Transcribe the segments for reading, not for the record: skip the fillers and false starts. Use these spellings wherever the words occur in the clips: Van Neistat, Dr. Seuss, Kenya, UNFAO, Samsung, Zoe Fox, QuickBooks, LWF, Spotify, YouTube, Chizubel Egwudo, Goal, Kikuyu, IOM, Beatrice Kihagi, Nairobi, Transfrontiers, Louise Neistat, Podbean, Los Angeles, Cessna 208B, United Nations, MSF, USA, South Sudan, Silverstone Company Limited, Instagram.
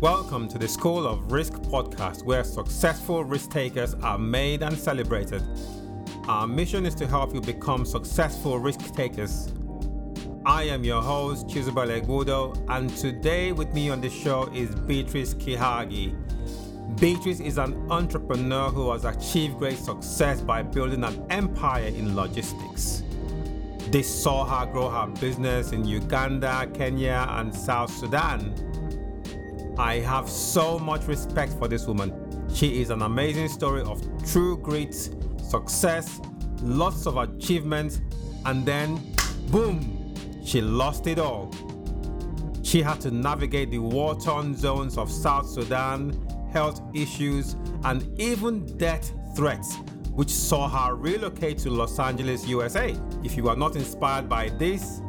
Welcome to the School of Risk Podcast, where successful risk takers are made and celebrated. Our mission is to help you become successful risk takers. I am your host, Chizubel Egwudo, and today with me on the show is Beatrice Kihagi. Beatrice is an entrepreneur who has achieved great success by building an empire in logistics. This saw her grow her business in Uganda, Kenya, and South Sudan. I have so much respect for this woman. She is an amazing story of true grit, success, lots of achievements, and then, boom, she lost it all. She had to navigate the war-torn zones of South Sudan, health issues, and even death threats, which saw her relocate to Los Angeles, USA. If you are not inspired by this,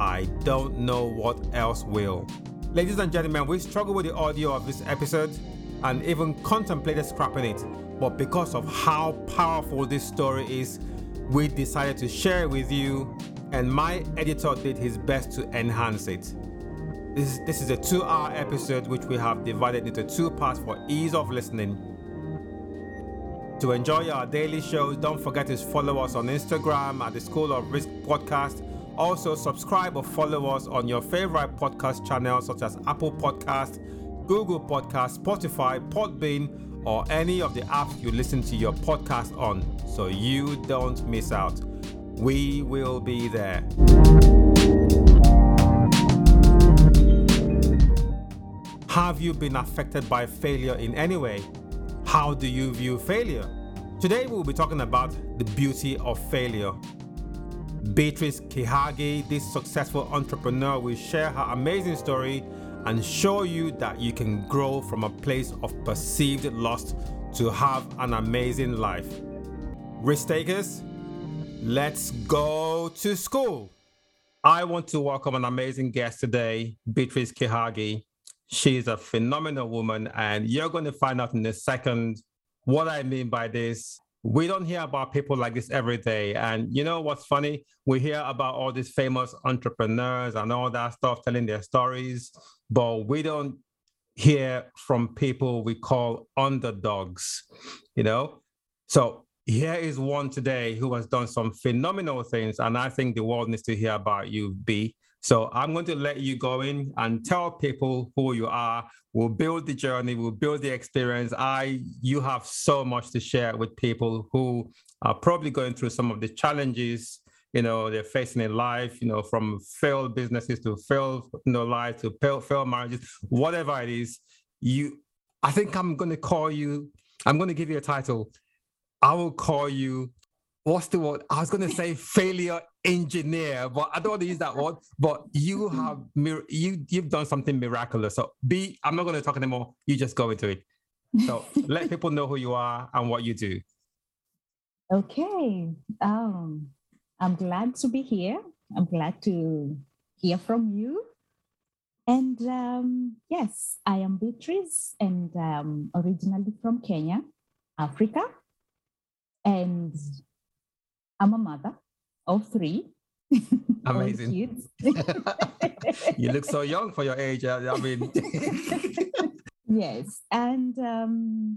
I don't know what else will. Ladies and gentlemen, we struggled with the audio of this episode and even contemplated scrapping it. But because of how powerful this story is, we decided to share it with you, and my editor did his best to enhance it. This is a 2-hour episode which we have divided into 2 parts for ease of listening. To enjoy our daily shows, don't forget to follow us on Instagram at the School of Risk Podcast. Also, subscribe or follow us on your favorite podcast channels such as Apple Podcasts, Google Podcasts, Spotify, Podbean, or any of the apps you listen to your podcast on, so you don't miss out. We will be there. Have you been affected by failure in any way? How do you view failure? Today, we'll be talking about the beauty of failure. Beatrice Kihagi, this successful entrepreneur, will share her amazing story and show you that you can grow from a place of perceived loss to have an amazing life. Risk takers, let's go to school. I want to welcome an amazing guest today, Beatrice Kihagi. She's a phenomenal woman, and you're going to find out in a second what I mean by this. We don't hear about people like this every day. And you know what's funny? We hear about all these famous entrepreneurs and all that stuff telling their stories, but we don't hear from people we call underdogs, you know? So here is one today who has done some phenomenal things, and I think the world needs to hear about you, B. So I'm going to let you go in and tell people who you are. We'll build the journey. We'll build the experience. You have so much to share with people who are probably going through some of the challenges, you know, they're facing in life, you know, from failed businesses to failed, you know, life to failed marriages, whatever it is. I think I'm going to give you a title. I will call you, what's the word? I was going to say failure engineer, but I don't want to use that word. But you have you've done something miraculous. So B, I'm not going to talk anymore. You just go into it. So let people know who you are and what you do. Okay. I'm glad to be here. I'm glad to hear from you. And yes, I am Beatrice, and originally from Kenya, Africa, and I'm a mother of 3. Amazing. You look so young for your age. I mean, yes. And I'm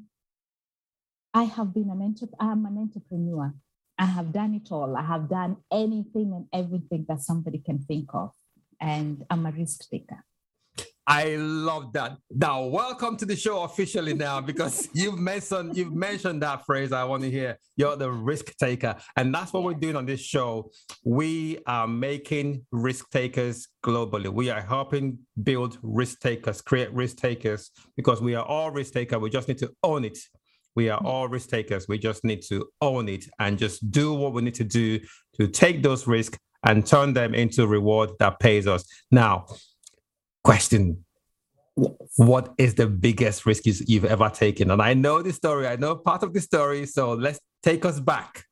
an entrepreneur. I have done it all. I have done anything and everything that somebody can think of. And I'm a risk taker. I love that. Now, welcome to the show officially now, because you've mentioned that phrase I want to hear. You're the risk taker. And that's what we're doing on this show. We are making risk takers globally. We are helping build risk takers, create risk takers, because we are all risk takers. We just need to own it. We are all risk takers. We just need to own it and just do what we need to do to take those risks and turn them into reward that pays us. Now, question. Yes. What is the biggest risk you've ever taken? And I know the story. I know part of the story. So let's take us back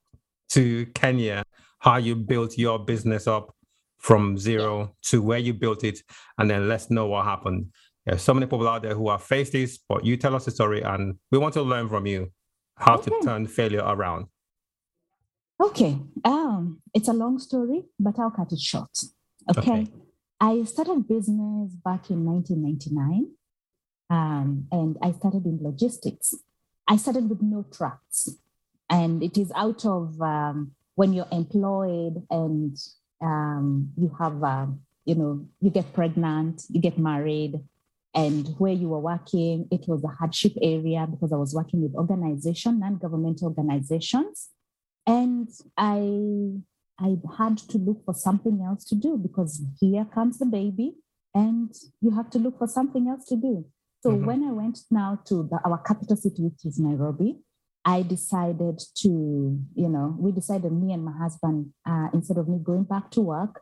to Kenya, how you built your business up from zero to where you built it. And then let's know what happened. There's so many people out there who have faced this, but you tell us the story and we want to learn from you. how to turn failure around? Okay. It's a long story, but I'll cut it short. Okay. I started business back in 1999, and I started in logistics. I started with no tracks, and it is out of when you're employed and you have, you get pregnant, you get married, and where you were working, it was a hardship area because I was working with non-governmental organizations, and I had to look for something else to do because here comes the baby and you have to look for something else to do. So when I went now to our capital city, which is Nairobi, I decided to, we decided, me and my husband, instead of me going back to work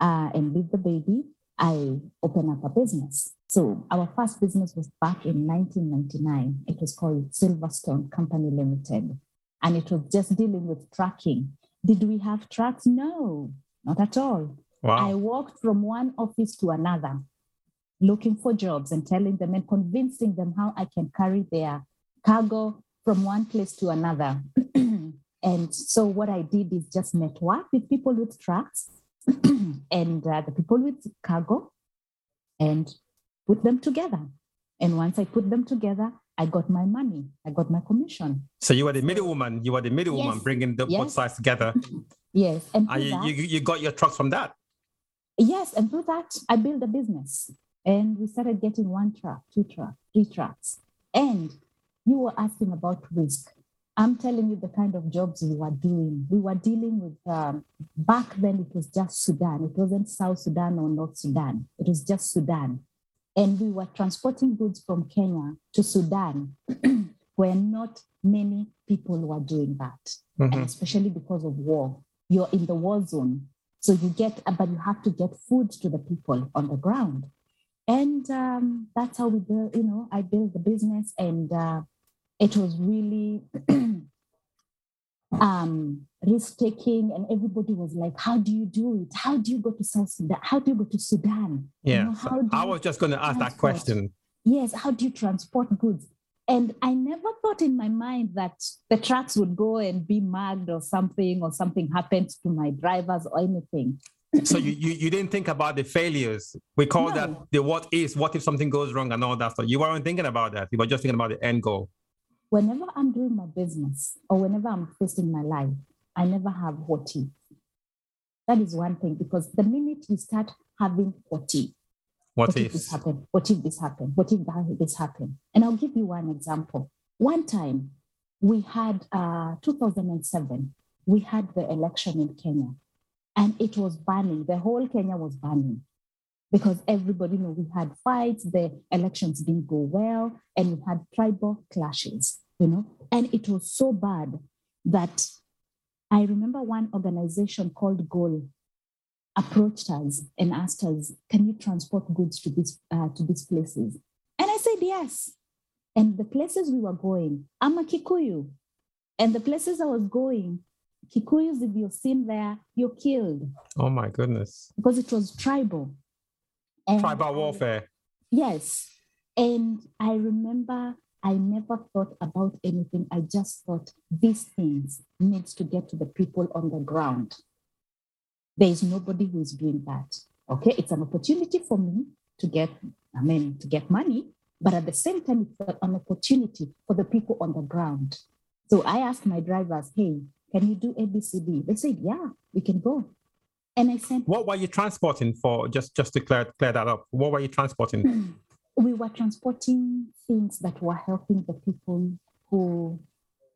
and leave the baby, I opened up a business. So our first business was back in 1999. It was called Silverstone Company Limited. And it was just dealing with trucking. Did we have trucks? No, not at all. Wow. I walked from one office to another, looking for jobs and telling them and convincing them how I can carry their cargo from one place to another. And so what I did is just network with people with trucks and the people with cargo and put them together. And once I put them together, I got my money. I got my commission. So you were the middlewoman. You were the middlewoman, yes, bringing the both sides together. Yes. And you got your trucks from that? Yes. And through that, I built a business. And we started getting one truck, two trucks, three trucks. And you were asking about risk. I'm telling you the kind of jobs we were doing. We were dealing with, back then it was just Sudan. It wasn't South Sudan or North Sudan. It was just Sudan. And we were transporting goods from Kenya to Sudan, where not many people were doing that, and especially because of war. You're in the war zone, so you get, but you have to get food to the people on the ground, and that's how we built. I built the business, and it was really risk-taking, and everybody was like, how do you do it? How do you go to South Sudan? How do you go to Sudan? Yeah, so I was just going to ask that question. Yes, how do you transport goods? And I never thought in my mind that the trucks would go and be mugged or something happened to my drivers or anything. So you didn't think about the failures. We call that the what if something goes wrong and all that stuff. You weren't thinking about that. You were just thinking about the end goal. Whenever I'm doing my business or whenever I'm facing my life, I never have what if. That is one thing, because the minute you start having what if, what if this happened? What if this happened? What if this happened? And I'll give you one example. One time we had 2007, we had the election in Kenya, and it was burning. The whole Kenya was burning because everybody knew we had fights, the elections didn't go well, and we had tribal clashes, and it was so bad that I remember one organization called Goal approached us and asked us, can you transport goods to these places? And I said, yes. And the places we were going, I'm a Kikuyu. And the places I was going, Kikuyus, if you're seen there, you're killed. Oh my goodness. Because it was tribal. And tribal warfare. Yes. And I remember I never thought about anything. I just thought these things needs to get to the people on the ground. There is nobody who is doing that. Okay, it's an opportunity for me to get money, but at the same time, it's an opportunity for the people on the ground. So I asked my drivers, hey, can you do ABCD? They said, yeah, we can go. And I said, what were you transporting for? Just to clear that up. What were you transporting? We were transporting things that were helping the people who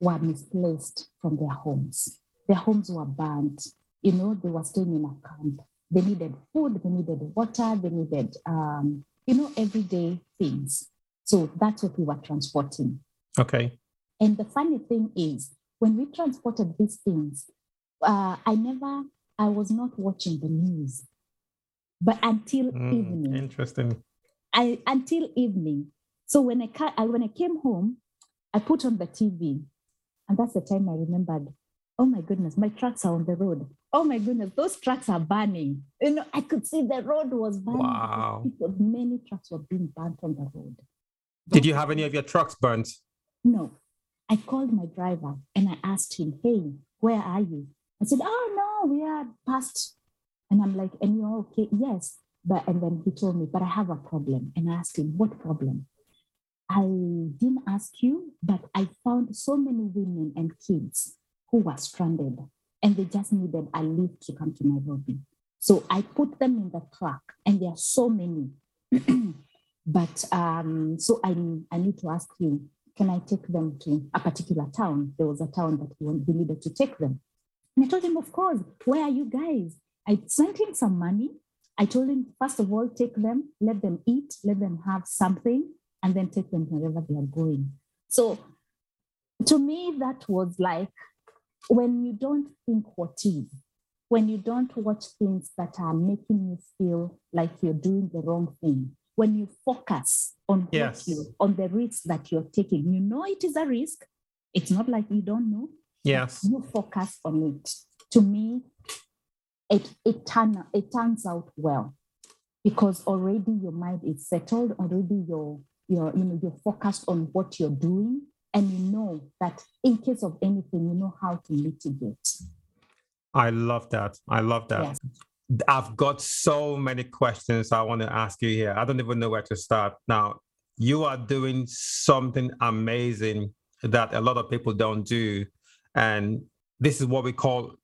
were misplaced from their homes. Their homes were burnt. They were staying in a camp. They needed food, they needed water, they needed, everyday things. So that's what we were transporting. Okay. And the funny thing is, when we transported these things, I was not watching the news, but until evening. Interesting. Until evening. So when I came home, I put on the TV, and that's the time I remembered, oh my goodness, my trucks are on the road. Oh my goodness, those trucks are burning. I could see the road was burning. Wow. Because many trucks were being burnt on the road. Did you have any of your trucks burnt? No, I called my driver and I asked him, hey, where are you? I said, oh, no, we are past. And I'm like, and you're okay? Yes. And then he told me, but I have a problem. And I asked him, what problem? I didn't ask you, but I found so many women and kids who were stranded and they just needed a lift to come to Nairobi. So I put them in the truck and there are so many. But so I need to ask you, can I take them to a particular town? There was a town that we needed to take them. And I told him, of course, where are you guys? I sent him some money. I told him, first of all, take them, let them eat, let them have something, and then take them wherever they are going. So to me, that was like, when you don't think what is, when you don't watch things that are making you feel like you're doing the wrong thing, when you focus on on the risks that you're taking, you know it is a risk. It's not like you don't know. Yes. You focus on it. To me, it turns out well because already your mind is settled, already you're focused on what you're doing, and you know that in case of anything, you know how to mitigate. I love that. Yes. I've got so many questions I want to ask you here. I don't even know where to start. Now, you are doing something amazing that a lot of people don't do. And this is what we call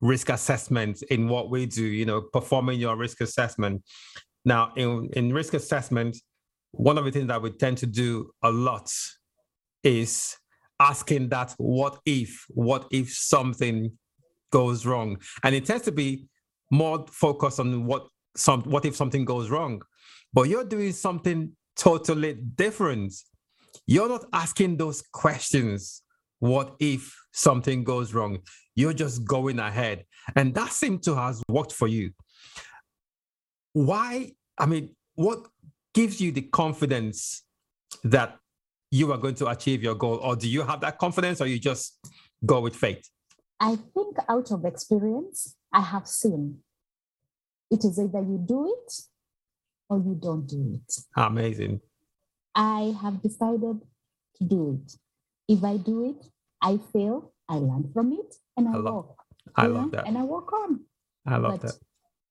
risk assessment in what we do, performing your risk assessment. Now, in risk assessment, one of the things that we tend to do a lot is asking that what if something goes wrong? And it tends to be more focused on what if something goes wrong. But you're doing something totally different. You're not asking those questions, what if something goes wrong? You're just going ahead. And that seems to have worked for you. Why? I mean, what gives you the confidence that you are going to achieve your goal? Or do you have that confidence, or you just go with faith? I think out of experience, I have seen. It is either you do it or you don't do it. Amazing. I have decided to do it. If I do it, I fail, I learn from it, and I walk on. I love that.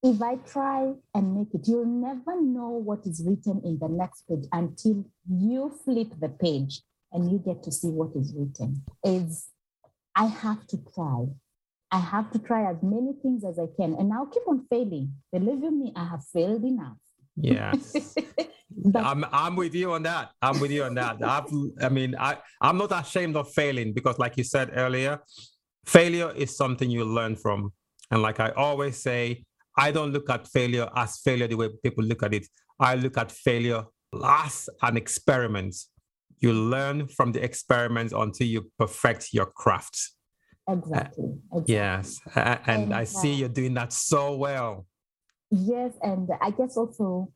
If I try and make it, you'll never know what is written in the next page until you flip the page and you get to see what is written. I have to try. I have to try as many things as I can. And I'll keep on failing. Believe me, I have failed enough. Yeah. I'm with you on that. I'm not ashamed of failing because, like you said earlier, failure is something you learn from. And like I always say, I don't look at failure as failure the way people look at it. I look at failure as an experiment. You learn from the experiments until you perfect your craft. Exactly. Yes. And I see you're doing that so well. Yes. And I guess also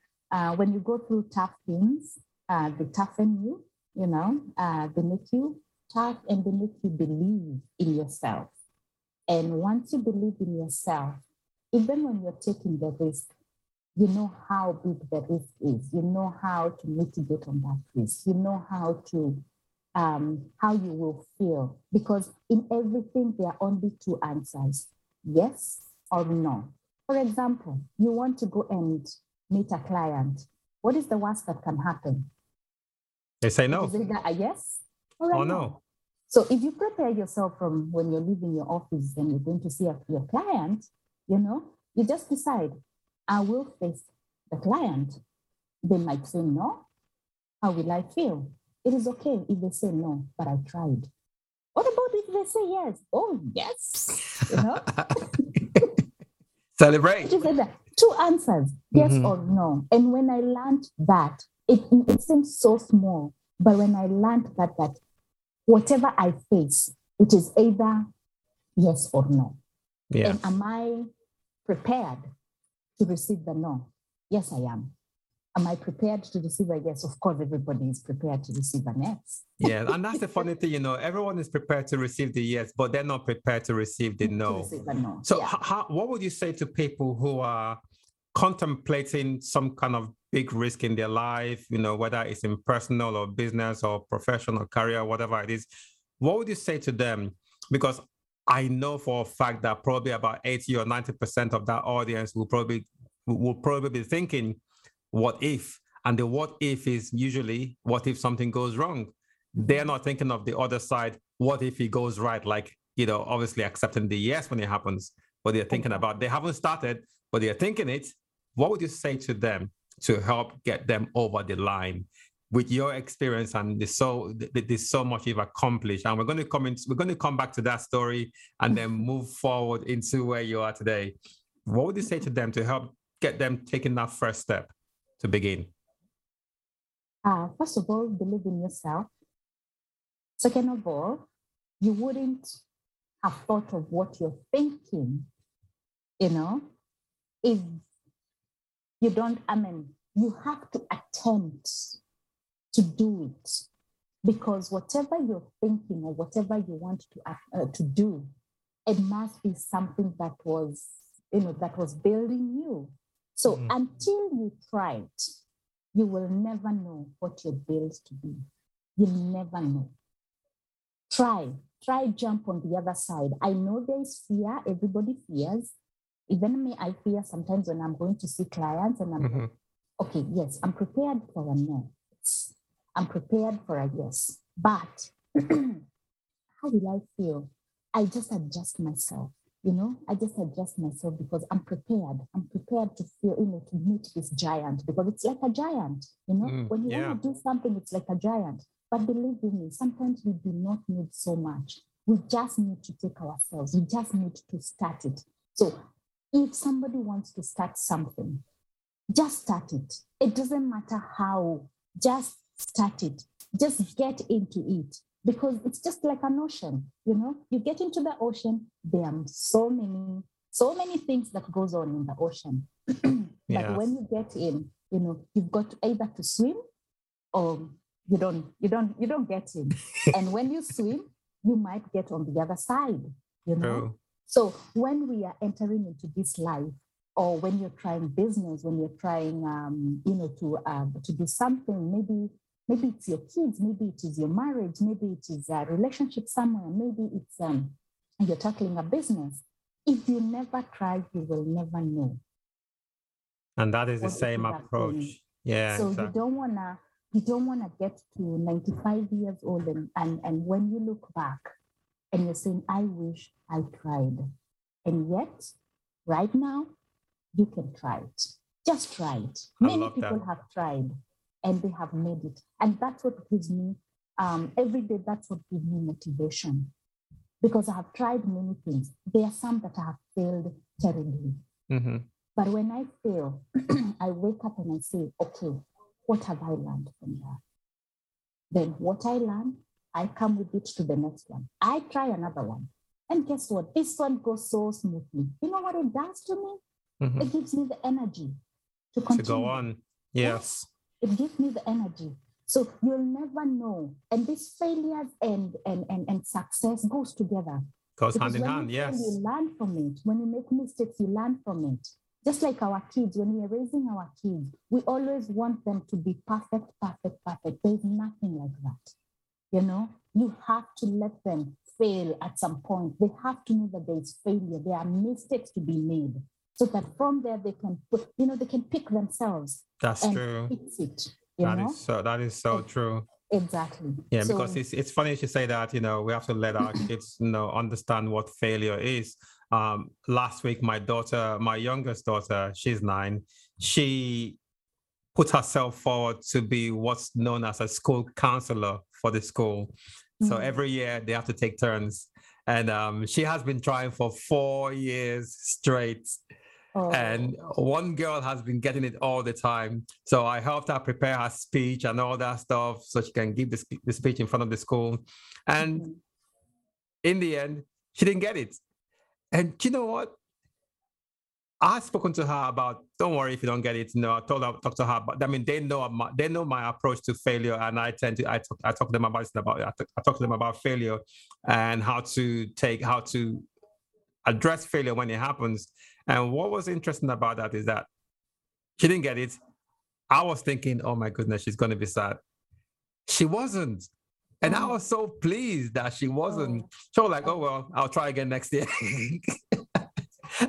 when you go through tough things, they toughen you, they make you tough and they make you believe in yourself. And once you believe in yourself, even when you're taking the risk, you know how big the risk is. You know how to mitigate on that risk. You know how to, how you will feel. Because in everything, there are only two answers, yes or no. For example, you want to go and meet a client. What is the worst that can happen? They say no. Is it a yes or no? So if you prepare yourself from when you're leaving your office and you're going to see your client, you just decide, I will face the client. They might say no. How will I feel? It is okay if they say no, but I tried. What about if they say yes? Oh, yes. Celebrate. Two answers, yes or no. And when I learned that, it seems so small, but when I learned that whatever I face, it is either yes or no. Yeah. And am I prepared to receive the no? Yes, I am. Am I prepared to receive a yes? Of course, everybody is prepared to receive a yes. Yeah, and that's the funny thing, everyone is prepared to receive the yes, but they're not prepared to receive the no. So what would you say to people who are contemplating some kind of big risk in their life, whether it's in personal or business or professional career, whatever it is? what would you say to them? Because I know for a fact that probably about 80 or 90% of that audience will probably be thinking, what if? And the what if is usually, what if something goes wrong? They're not thinking of the other side, what if it goes right? Like, you know, obviously accepting the yes when it happens, but they're thinking about, they haven't started, but they're thinking it. What would you say to them to help get them over the line with your experience and so much you've accomplished? And we're going to come back to that story and then move forward into where you are today. What would you say to them to help get them taking that first step to begin? First of all, believe in yourself. Second of all, you wouldn't have thought of what you're thinking, you know, if you don't, you have to attempt to do it, because whatever you're thinking or whatever you want to do, it must be something that was, you know, that was building you. So until you try it, you will never know what you're built to be. You'll never know. Try jump on the other side. I know there is fear. Everybody fears. Even me, I fear sometimes when I'm going to see clients and I'm okay, yes, I'm prepared for a no. I'm prepared for a yes. But how will I feel? I just adjust myself. You know, I just adjust myself because I'm prepared. I'm prepared to feel, you know, to meet this giant, because it's like a giant, you know, when you want to do something, it's like a giant. But believe me, sometimes we do not need so much. We just need to take ourselves. We just need to start it. So if somebody wants to start something, just start it. It doesn't matter how, just start it. Just get into it. Because it's just like an ocean, you know, you get into the ocean, there are so many things that goes on in the ocean. But when you get in, you know, you've got either to swim or you don't get in. And when you swim, you might get on the other side, you know. Oh. So when we are entering into this life, or when you're trying business, when you're trying, you know, to do something, maybe it's your kids, maybe it is your marriage, maybe it is a relationship somewhere, maybe it's you're tackling a business. If you never try, you will never know. And that is the same approach. Yeah. So exactly. You don't wanna get to 95 years old and when you look back and you're saying, I wish I tried. And yet, right now, you can try it. Just try it. Many people have tried. And they have made it. And that's what gives me, every day, that's what gives me motivation. Because I have tried many things. There are some that I have failed terribly. But when I fail, I wake up and I say, okay, what have I learned from that? Then what I learned, I come with it to the next one. I try another one. And guess what? This one goes so smoothly. You know what it does to me? It gives me the energy to continue. To go on. Yes. It gives me the energy. So you'll never know. And these failures and success goes together. Goes hand in hand, yes. You learn from it. When you make mistakes, you learn from it. Just like our kids, when we are raising our kids, we always want them to be perfect. There's nothing like that. You know, you have to let them fail at some point. They have to know that there is failure. There are mistakes to be made. So that from there they can put, you know, they can pick themselves. That's true. Fix it, that is so true. Exactly. Yeah, so, because it's funny you should say that, you know, we have to let our kids, you know, understand what failure is. Last week, my youngest daughter, she's 9, she put herself forward to be what's known as a school counselor for the school. So every year they have to take turns. And she has been trying for 4 years straight. Oh. And one girl has been getting it all the time. So I helped her prepare her speech and all that stuff so she can give the speech in front of the school. And in the end, she didn't get it. And you know what? I've spoken to her about, don't worry if you don't get it. No, I told her, talk to her. But I mean, they know my approach to failure, and I talk to them about failure and how to address failure when it happens. And what was interesting about that is that she didn't get it. I was thinking, oh my goodness, she's going to be sad. She wasn't. And I was so pleased that she wasn't. She was like, oh, well, I'll try again next year.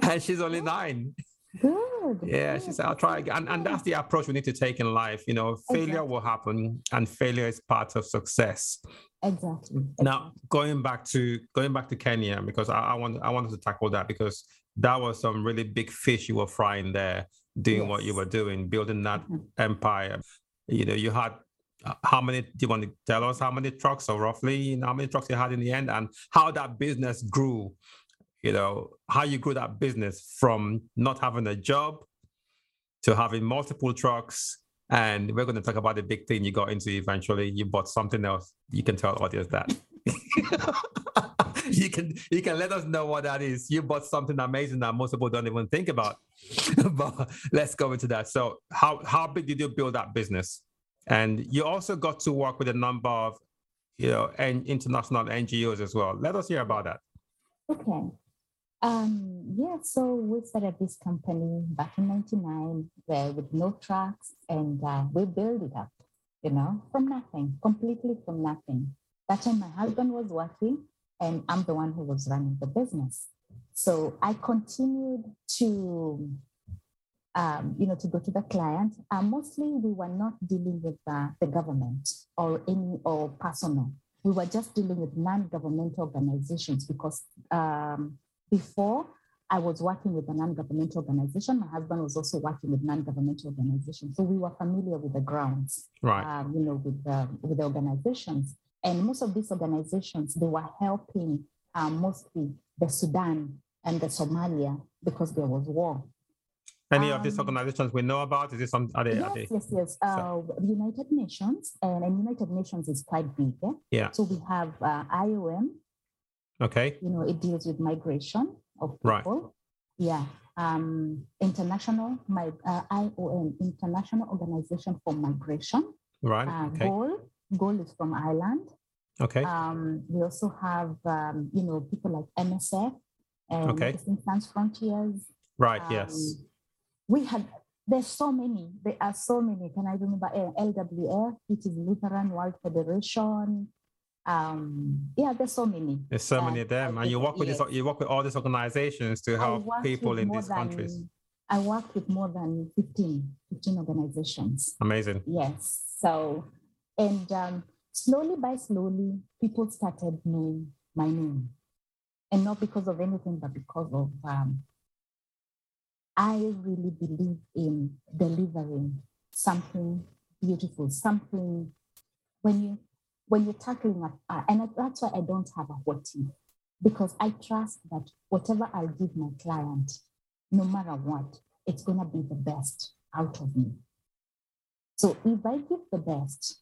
And she's only 9. Good. Yeah, she said, I'll try again. And that's the approach we need to take in life. You know, failure will happen, and failure is part of success. Exactly. Now, going back to Kenya, because I wanted to tackle that, because that was some really big fish you were frying there, doing what you were doing, building that empire. You know, you had how many? Do you want to tell us how many trucks, or roughly, you know, how many trucks you had in the end, and how that business grew? You know, how you grew that business from not having a job to having multiple trucks. And we're going to talk about the big thing you got into eventually. You bought something else. You can tell audience that. You can let us know what that is. You bought something amazing that most people don't even think about. But let's go into that. So how big did you build that business? And you also got to work with a number of, you know, international NGOs as well. Let us hear about that. Okay. So we started this company back in 1999 with no trucks, and we built it up, you know, from nothing, completely from nothing. That time my husband was working, and I'm the one who was running the business. So I continued to, to go to the client. Mostly we were not dealing with the government or personnel. We were just dealing with non-governmental organizations because before I was working with a non-governmental organization, my husband was also working with non-governmental organizations. So we were familiar with the grounds, right? With the organizations. And most of these organizations, they were helping mostly the Sudan and the Somalia because there was war. Any of these organizations we know about? Is this some? Yes. United Nations, and United Nations is quite big. Eh? Yeah. So we have IOM. Okay. You know, it deals with migration of people. Right. Yeah. IOM, International Organization for Migration. Right. Okay. Goal is from Ireland. Okay. We also have people like MSF and Transfrontiers. Right. Yes. There's so many. There are so many. Can I remember LWF? It is Lutheran World Federation. There's so many. There's so many of them, and you work with you work with all these organizations to help people in these countries. I work with more than 15 organizations. Amazing. Yes. So, and slowly, people started knowing my name, and not because of anything, but because of. I really believe in delivering something beautiful, something when you're tackling and that's why I don't have a what if, because I trust that whatever I'll give my client, no matter what, it's gonna be the best out of me. So if I give the best,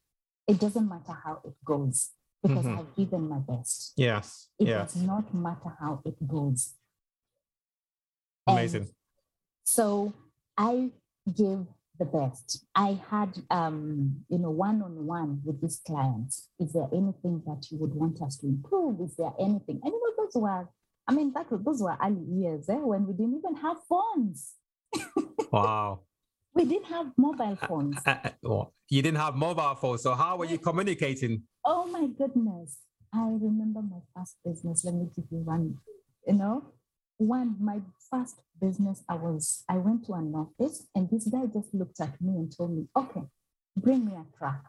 it doesn't matter how it goes, because I've given my best. Yes. It does not matter how it goes. Amazing. So I gave the best. I had, one-on-one with these clients. Is there anything that you would want us to improve? Is there anything? And those were early years when we didn't even have phones. Wow. We didn't have mobile phones. You didn't have mobile phones. So how were you communicating? Oh, my goodness. I remember my first business. Let me give you one, my first business, I went to an office, and this guy just looked at me and told me, okay, bring me a truck.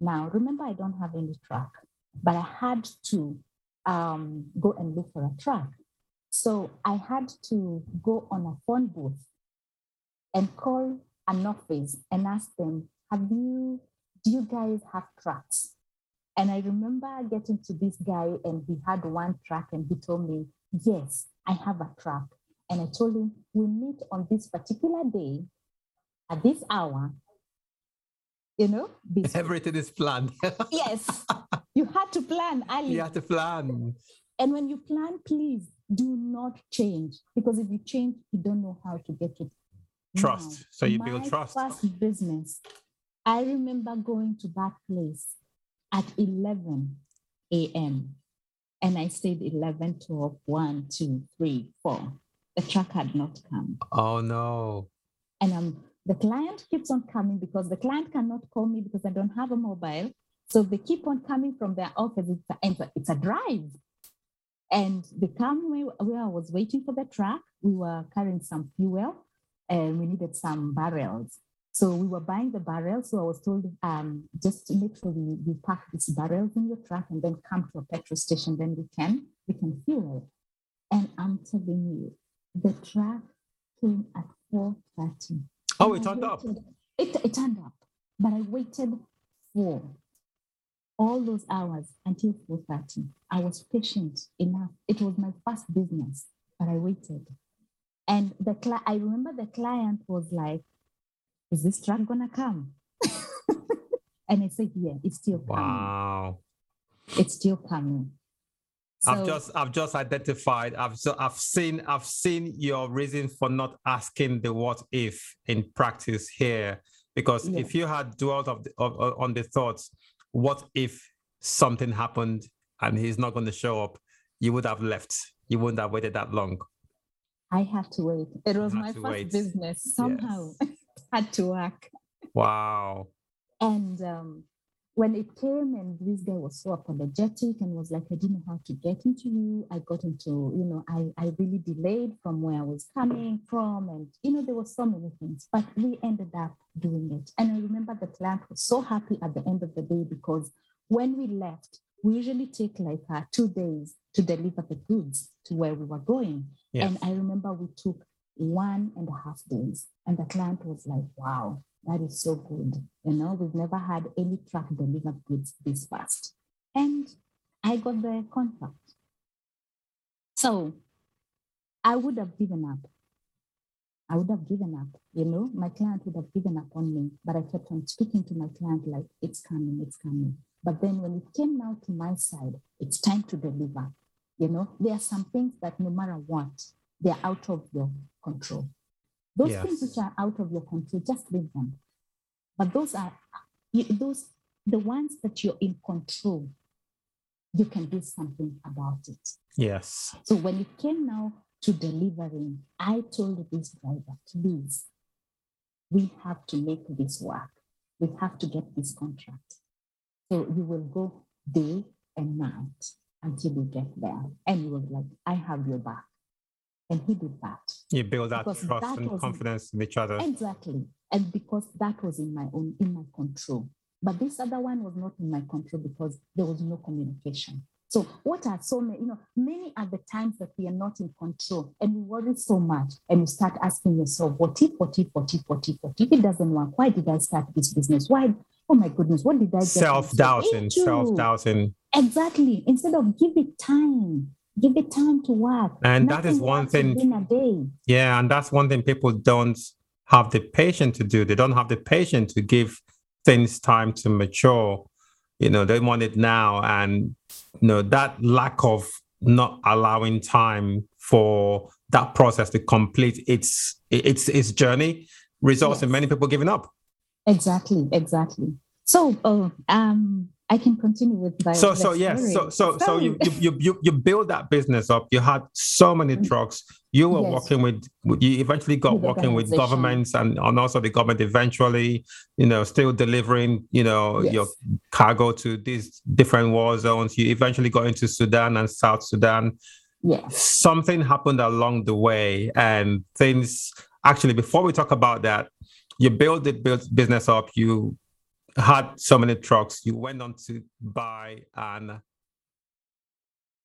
Now, remember, I don't have any truck, but I had to go and look for a truck. So I had to go on a phone booth and call an office and ask them, do you guys have trucks? And I remember getting to this guy, and he had one truck, and he told me, yes, I have a truck. And I told him, we meet on this particular day at this hour. Everything is planned. Yes. You had to plan, Ali. You had to plan. And when you plan, please do not change. Because if you change, you don't know how to get it. Trust. Now, so you build trust. My first business, I remember going to that place at 11 a.m. And I stayed 11, 12, 1, 2, 3, 4. The truck had not come. Oh, no. And the client keeps on coming because the client cannot call me because I don't have a mobile. So they keep on coming from their offices, and it's a drive. And the time where I was waiting for the truck, we were carrying some fuel and we needed some barrels. So we were buying the barrels. So I was told, just to make sure you pack these barrels in your truck and then come to a petrol station, then we can fuel it. And I'm telling you, the truck came at 4:30. Oh, it turned up. It turned up. But I waited for all those hours until 4:30. I was patient enough. It was my first business, but I waited. And I remember the client was like, is this truck gonna come? And I said, yeah, it's still coming. Wow. It's still coming. So, I've just identified. I've seen your reason for not asking the what if in practice here, because if you had dwelt on the thoughts, what if something happened and he's not going to show up, you would have left. You wouldn't have waited that long. I had to wait. It was my first business. Somehow had to work. Wow. And when it came, and this guy was so apologetic and was like, I didn't know how to get into you. I got into, I really delayed from where I was coming from. And, there were so many things, but we ended up doing it. And I remember the client was so happy at the end of the day, because when we left, we usually take 2 days to deliver the goods to where we were going. Yes. And I remember we took 1.5 days. And the client was like, wow. That is so good. We've never had any truck deliver goods this fast. And I got the contract. So I would have given up. My client would have given up on me, but I kept on speaking to my client like, it's coming. But then when it came now to my side, it's time to deliver. There are some things that no matter what, they're out of your control. Those things which are out of your control, just leave them. But those are the ones that you're in control, you can do something about it. Yes. So when it came now to delivering, I told this driver, please, we have to make this work. We have to get this contract. So you will go day and night until we get there. And you will be like, I have your back. And he did that. You build that because trust that and confidence in each other. Exactly. And because that was in my control. But this other one was not in my control because there was no communication. So what are so many, many are the times that we are not in control and we worry so much and you start asking yourself, what if it doesn't work? Why did I start this business? Why? Oh my goodness, what did I get? Self-doubting. Exactly. Instead of give it time to work. And that is one thing. Yeah. And that's one thing people don't have the patience to do. They don't have the patience to give things time to mature. They want it now. And, that lack of not allowing time for that process to complete its journey results in many people giving up. Exactly. So, I can continue with my So you build that business up. You had so many trucks. You were working with. You eventually got working with governments and also the government. Eventually, still delivering your cargo to these different war zones. You eventually got into Sudan and South Sudan. Yes, something happened along the way, and things actually. Before we talk about that, you build the business up. You had so many trucks, you went on to buy an...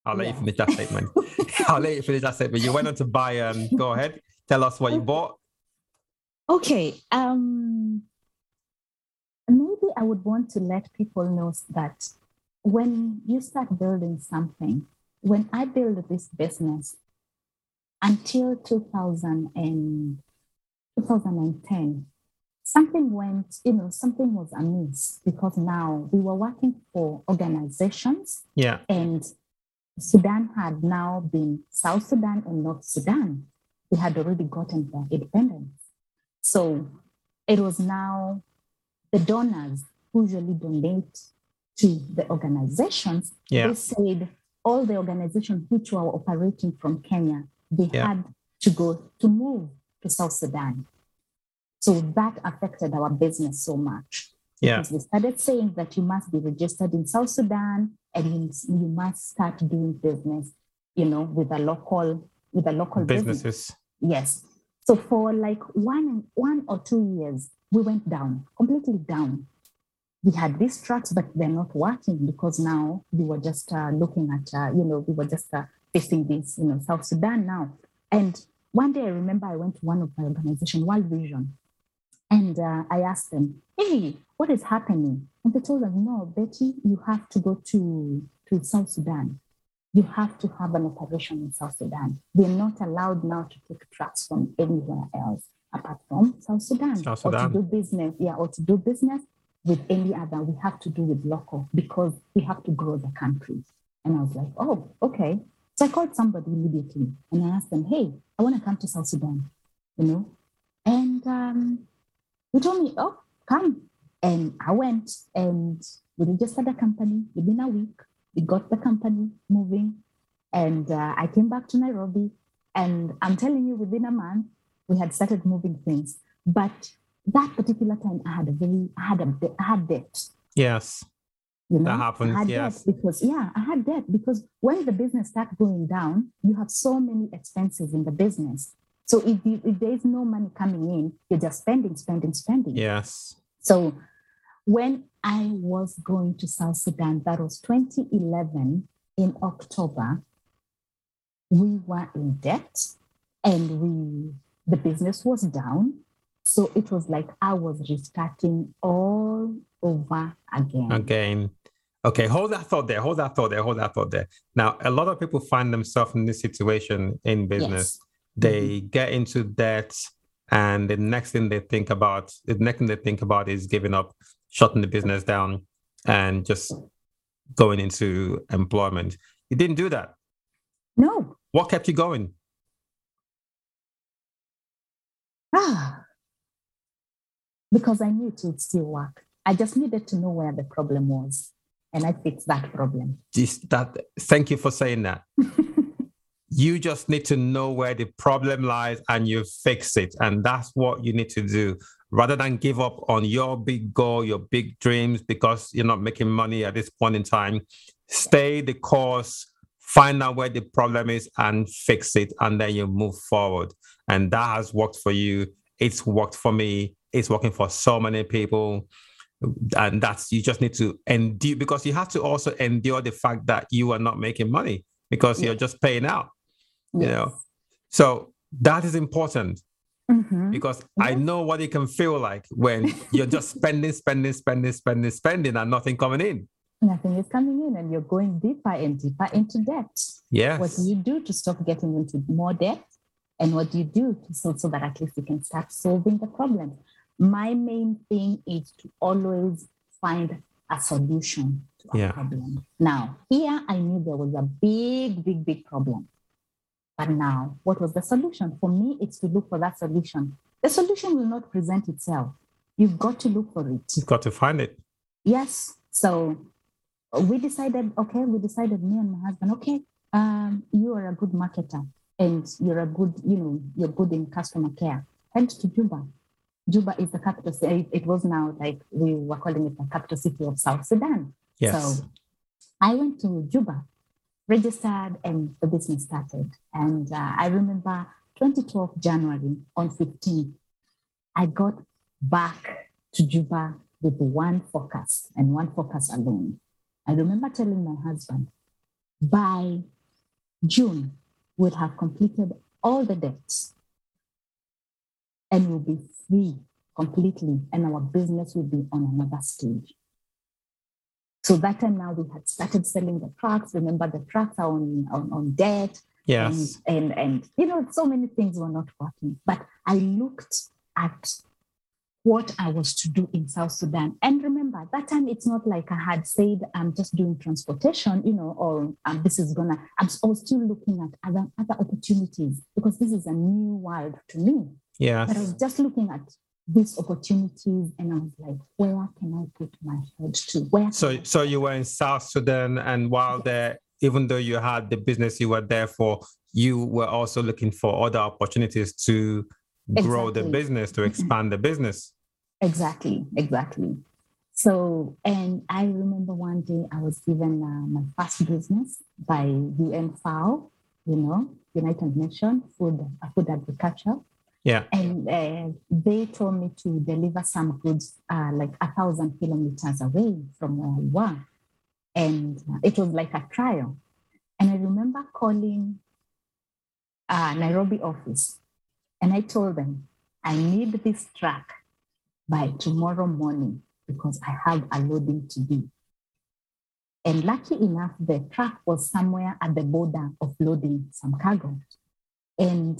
I'll let you finish that statement. You went on to buy, go ahead, tell us what you bought. Okay. Maybe I would want to let people know that when you start building something, when I built this business, until 2010, something went, something was amiss because now we were working for organizations. Yeah. And Sudan had now been South Sudan and North Sudan. They had already gotten their independence. So it was now the donors who usually donate to the organizations. Yeah. They said all the organizations which were operating from Kenya, they had to go to move to South Sudan. So that affected our business so much. Yeah. Because they started saying that you must be registered in South Sudan and you must start doing business, you know, with the local businesses. Yes. So for like one or two years, we went down, completely down. We had these trucks, but they're not working because now we were just looking at, we were just facing this, South Sudan now. And one day I remember I went to one of my organization, World Vision, and I asked them, hey, what is happening? And they told them, no, Betty, you have to go to South Sudan. You have to have an operation in South Sudan. They're not allowed now to take trucks from anywhere else apart from South Sudan. Or to do business with any other. We have to do with local because we have to grow the country. And I was like, oh, okay. So I called somebody immediately and I asked them, hey, I want to come to South Sudan, And they told me, oh, come. And I went and we registered a company within a week. We got the company moving, and I came back to Nairobi, and I'm telling you, within a month, we had started moving things. But that particular time, I had debt. Yes, that happens. I had debt because when the business starts going down, you have so many expenses in the business. So if there is no money coming in, you're just spending. Yes. So when I was going to South Sudan, that was 2011, in October, we were in debt and the business was down. So it was like I was restarting all over again. Okay, hold that thought there. Now, a lot of people find themselves in this situation in business. Yes. They get into debt and the next thing they think about is giving up, shutting the business down and just going into employment. You didn't do that. No. What kept you going? Because I knew it would still work. I just needed to know where the problem was. And I fixed that problem. Thank you for saying that. You just need to know where the problem lies and you fix it. And that's what you need to do. Rather than give up on your big goal, your big dreams, because you're not making money at this point in time, stay the course, find out where the problem is and fix it, and then you move forward. And that has worked for you. It's worked for me. It's working for so many people. And you just need to endure, because you have to also endure the fact that you are not making money because you're just paying out, So that is important. Mm-hmm. Because I know what it can feel like when you're just spending and nothing coming in. Nothing is coming in and you're going deeper and deeper into debt. Yes. What do you do to stop getting into more debt? And what do you do so that at least you can start solving the problem? My main thing is to always find a solution to a problem. Now, here I knew there was a big problem. But now, what was the solution? For me, it's to look for that solution. The solution will not present itself. You've got to look for it. You've got to find it. Yes. So we decided, me and my husband, you are a good marketer and you're good in customer care. Head to Juba. Juba is the capital city. It was now like we were calling it the capital city of South Sudan. Yes. So I went to Juba, registered, and the business started. And I remember 2012 January on 15th, I got back to Juba with one focus and one focus alone. I remember telling my husband, by June, we'll have completed all the debts and we'll be free completely and our business will be on another stage. So that time now we had started selling the trucks. Remember, the trucks are on debt. Yes. And so many things were not working. But I looked at what I was to do in South Sudan. And remember, that time it's not like I had said, I'm just doing transportation, or I was still looking at other opportunities because this is a new world to me. Yes. But I was just looking at these opportunities, and I was like, where can I put my head to? So you were in South Sudan, and while there, even though you had the business you were there for, you were also looking for other opportunities to grow the business, to expand the business. Exactly. So, and I remember one day I was given my first business by UNFAO, you know, United Nations, food agriculture. Yeah. And they told me to deliver some goods like 1,000 kilometers away from where we were. And it was like a trial. And I remember calling Nairobi office and I told them, I need this truck by tomorrow morning because I have a loading to do. And lucky enough, the truck was somewhere at the border of loading some cargo. And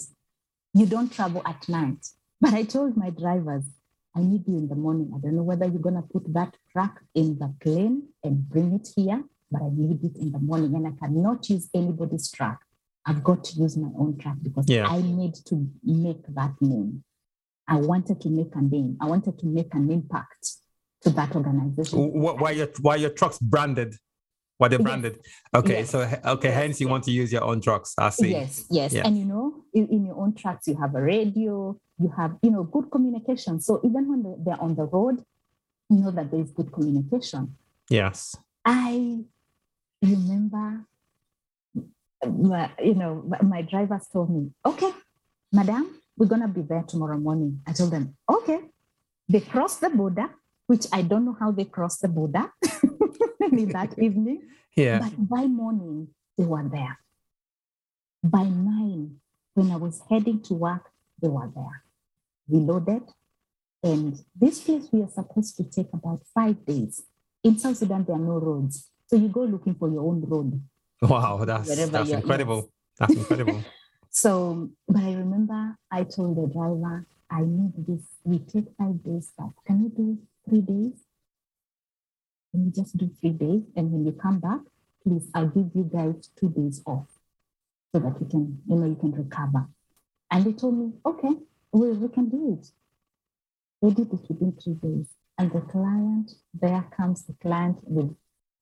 you don't travel at night. But I told my drivers, I need you in the morning. I don't know whether you're going to put that truck in the plane and bring it here, but I need it in the morning. And I cannot use anybody's truck. I've got to use my own truck because I need to make that name. I wanted to make a name. I wanted to make an impact to that organization. Why your trucks branded? Why they're branded? Yes. Okay, yes. Hence you want to use your own trucks. I see. Yes. And you know, in your own trucks, you have a radio, you have, you know, good communication. So even when they're on the road, you know that there's good communication. Yes. I remember, you know, my drivers told me, okay, madam, we're going to be there tomorrow morning. I told them, okay. They crossed the border, which I don't know how they crossed the border in that evening. Yeah. But by morning, they were there. By 9, when I was heading to work, they were there. We loaded. And this place, we are supposed to take about 5 days. In South Sudan, there are no roads. So you go looking for your own road. Wow, that's incredible. That's incredible. So, but I remember I told the driver, I need this. We take 5 days back. Can you do 3 days? Can you just do 3 days? And when you come back, please, I'll give you guys 2 days off so that you can, you know, you can recover. And they told me, okay, we can do it. They did it within 3 days. And the client, there comes the client with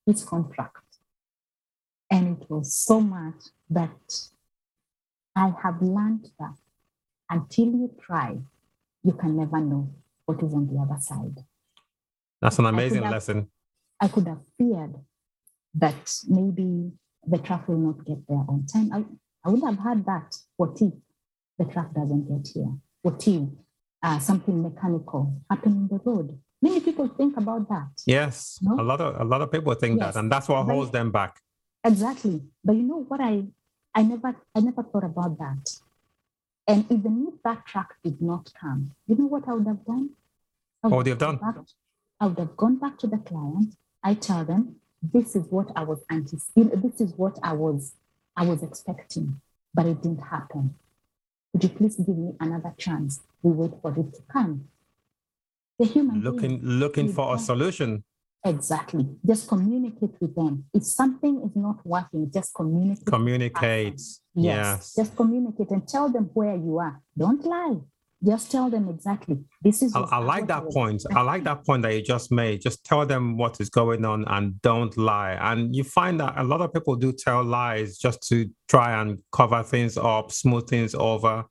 his contract. And it was so much that I have learned that until you try, you can never know what is on the other side. That's an amazing lesson. I could have feared that maybe the truck will not get there on time. I would have had that. What if the truck doesn't get here? What if something mechanical happened on the road? Many people think about that. Yes, no? a lot of people think that, and that's what holds them back. Exactly. But you know what I never thought about that. And even if that truck did not come, you know what I would have done? I would have gone back to the client. I tell them, this is what I was anticipating. This is what I was expecting, but it didn't happen. Would you please give me another chance? We wait for it to come. The human looking for a solution. Exactly. Just communicate with them. If something is not working, just communicate. Communicate. Yes. Just communicate and tell them where you are. Don't lie. Just tell them exactly. This is. I like that point. I like that point that you just made. Just tell them what is going on and don't lie. And you find that a lot of people do tell lies just to try and cover things up, smooth things over.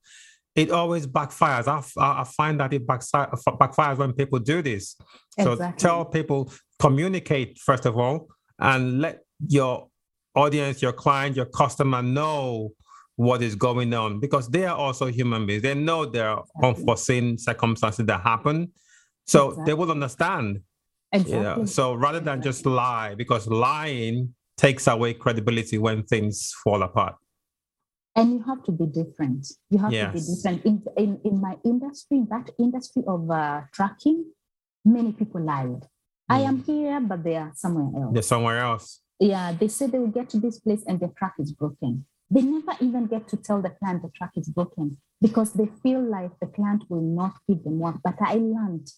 It always backfires. I find that it backfires when people do this. Exactly. So tell people, communicate, first of all, and let your audience, your client, your customer know what is going on, because they are also human beings. They know there are unforeseen circumstances that happen. So they will understand. Exactly. You know? So rather than just lie, because lying takes away credibility when things fall apart. And you have to be different. You have to be different. In my industry, that industry of trucking, many people lied. I am here, but they are somewhere else. They're somewhere else. Yeah, they say they will get to this place and their truck is broken. They never even get to tell the client the truck is broken because they feel like the client will not give them work. But I learned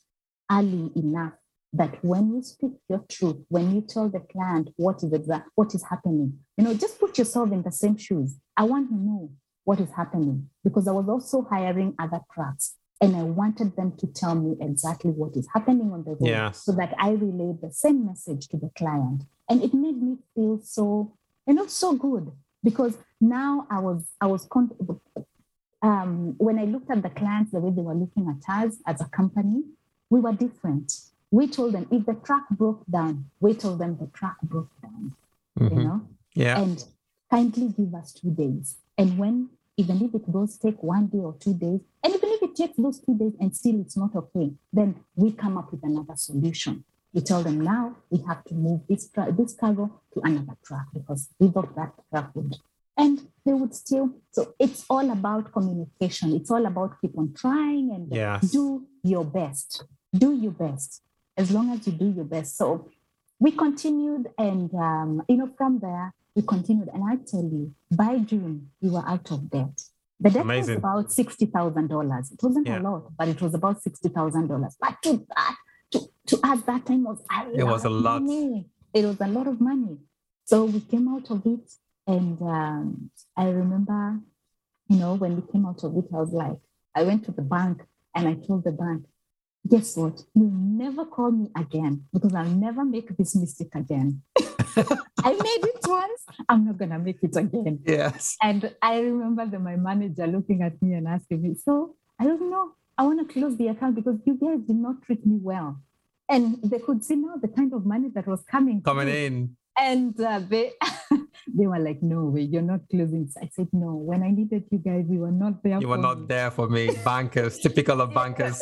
early enough that when you speak your truth, when you tell the client what is happening, you know, just put yourself in the same shoes. I want to know what is happening because I was also hiring other trucks and I wanted them to tell me exactly what is happening on the road so that I relayed the same message to the client. And it made me feel so, you know, so good because now I was comfortable. When I looked at the clients, the way they were looking at us as a company, we were different. we told them if the truck broke down, mm-hmm. you know, yeah. and kindly give us 2 days. And when, even if it does take 1 day or 2 days, and even if it takes those 2 days and still it's not okay, then we come up with another solution. We tell them now we have to move this cargo to another truck because without that truck would. And they would still, so it's all about communication. It's all about keep on trying and yes. do your best. Do your best, as long as you do your best. So we continued and, you know, from there, we continued. And I tell you, by June, we were out of debt. The debt Amazing. Was about $60,000. It wasn't yeah. a lot, but it was about $60,000. But to us, that time was It was a lot of money. So we came out of it. And I remember, you know, when we came out of it, I was like, I went to the bank and I told the bank, guess what? You'll never call me again because I'll never make this mistake again. I made it once. I'm not going to make it again. Yes. And I remember that my manager looking at me and asking me, so I don't know. I want to close the account because you guys did not treat me well. And they could see now the kind of money that was coming in. And they were like, no way, you're not closing. I said, no, when I needed you guys, you were not there. You were not there for me. Bankers, typical of bankers.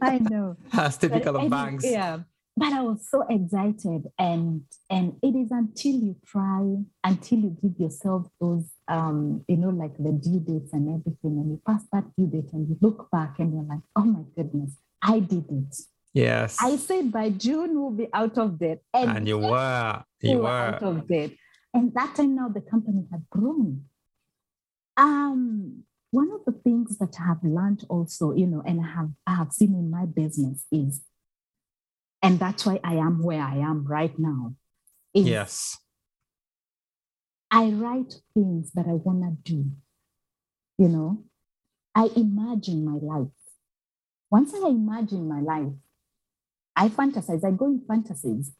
I know. That's typical of banks. Yeah. But I was so excited. And it is until you try, until you give yourself those, you know, like the due dates and everything. And you pass that due date and you look back and you're like, oh my goodness, I did it. Yes. I said by June, we'll be out of debt. And you were out of debt. And that time now the company had grown. One of the things that I have learned also, you know, and I have seen in my business is, and that's why I am where I am right now. Yes. I write things that I want to do. You know, I imagine my life. Once I imagine my life, I fantasize, I go in fantasies,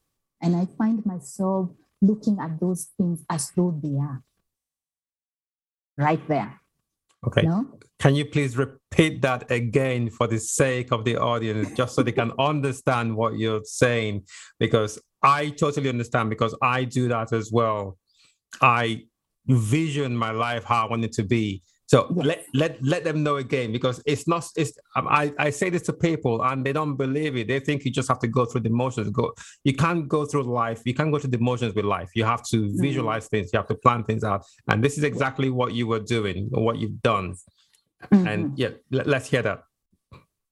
and I find myself looking at those things as though they are right there. Okay. No? Can you please repeat that again for the sake of the audience, just so they can understand what you're saying? Because I totally understand, because I do that as well. I vision my life how I want it to be. So yes. let them know again, because it's not. I say this to people and they don't believe it. They think you just have to go through the motions. You can't go through life. You can't go through the motions with life. You have to visualize mm-hmm. things. You have to plan things out. And this is exactly what you were doing or what you've done. Mm-hmm. And yeah, let's hear that.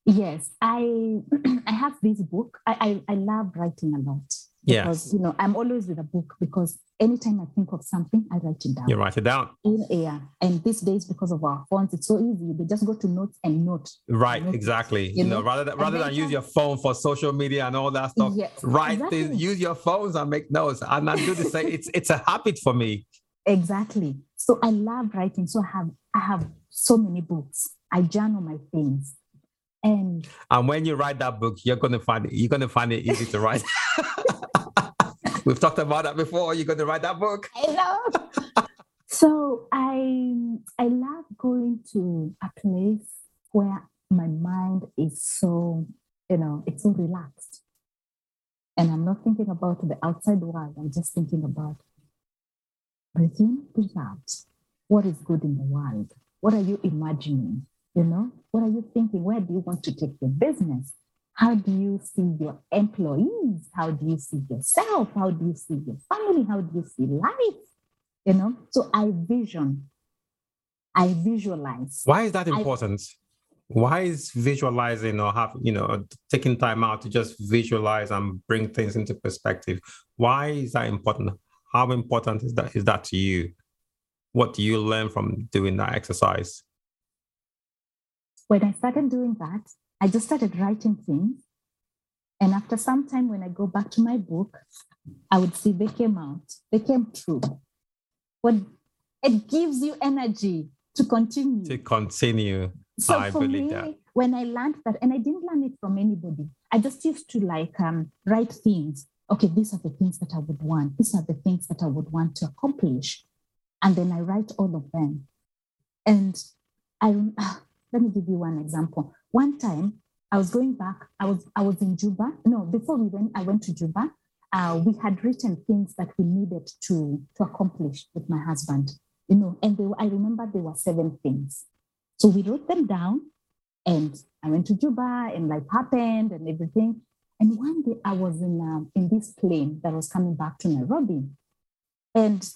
Yes, I have this book. I love writing a lot. Yes. Because, you know, I'm always with a book because anytime I think of something, I write it down. You write it down. Yeah. And these days, because of our phones, it's so easy. They just go to notes and note. Right. Notes, exactly. You know, rather than use your phone for social media and all that stuff, yes, write exactly. things, use your phones and make notes. And I do the same. It's a habit for me. Exactly. So I love writing. So I have so many books. I journal my things. And when you write that book, you're going to find it easy to write. We've talked about that before. You're going to write that book. I know. So I love going to a place where my mind is so, you know, it's so relaxed. And I'm not thinking about the outside world. I'm just thinking about breathe in, breathe out. What is good in the world? What are you imagining? You know, what are you thinking? Where do you want to take your business? How do you see your employees? How do you see yourself? How do you see your family? How do you see life? You know, so I vision. I visualize. Why is that important? Why is visualizing or taking time out to just visualize and bring things into perspective? Why is that important? How important is that to you? What do you learn from doing that exercise? When I started doing that, I just started writing things. And after some time, when I go back to my book, I would see they came out. They came true. But it gives you energy to continue. So I believe that. When I learned that, and I didn't learn it from anybody, I just used to write things. Okay, these are the things that I would want. These are the things that I would want to accomplish. And then I write all of them. And let me give you one example. One time, I was going back. I was in Juba. No, before we went, I went to Juba. We had written things that we needed to accomplish with my husband, you know, and I remember there were 7 things. So we wrote them down and I went to Juba and life happened and everything. And one day I was in this plane that was coming back to Nairobi, and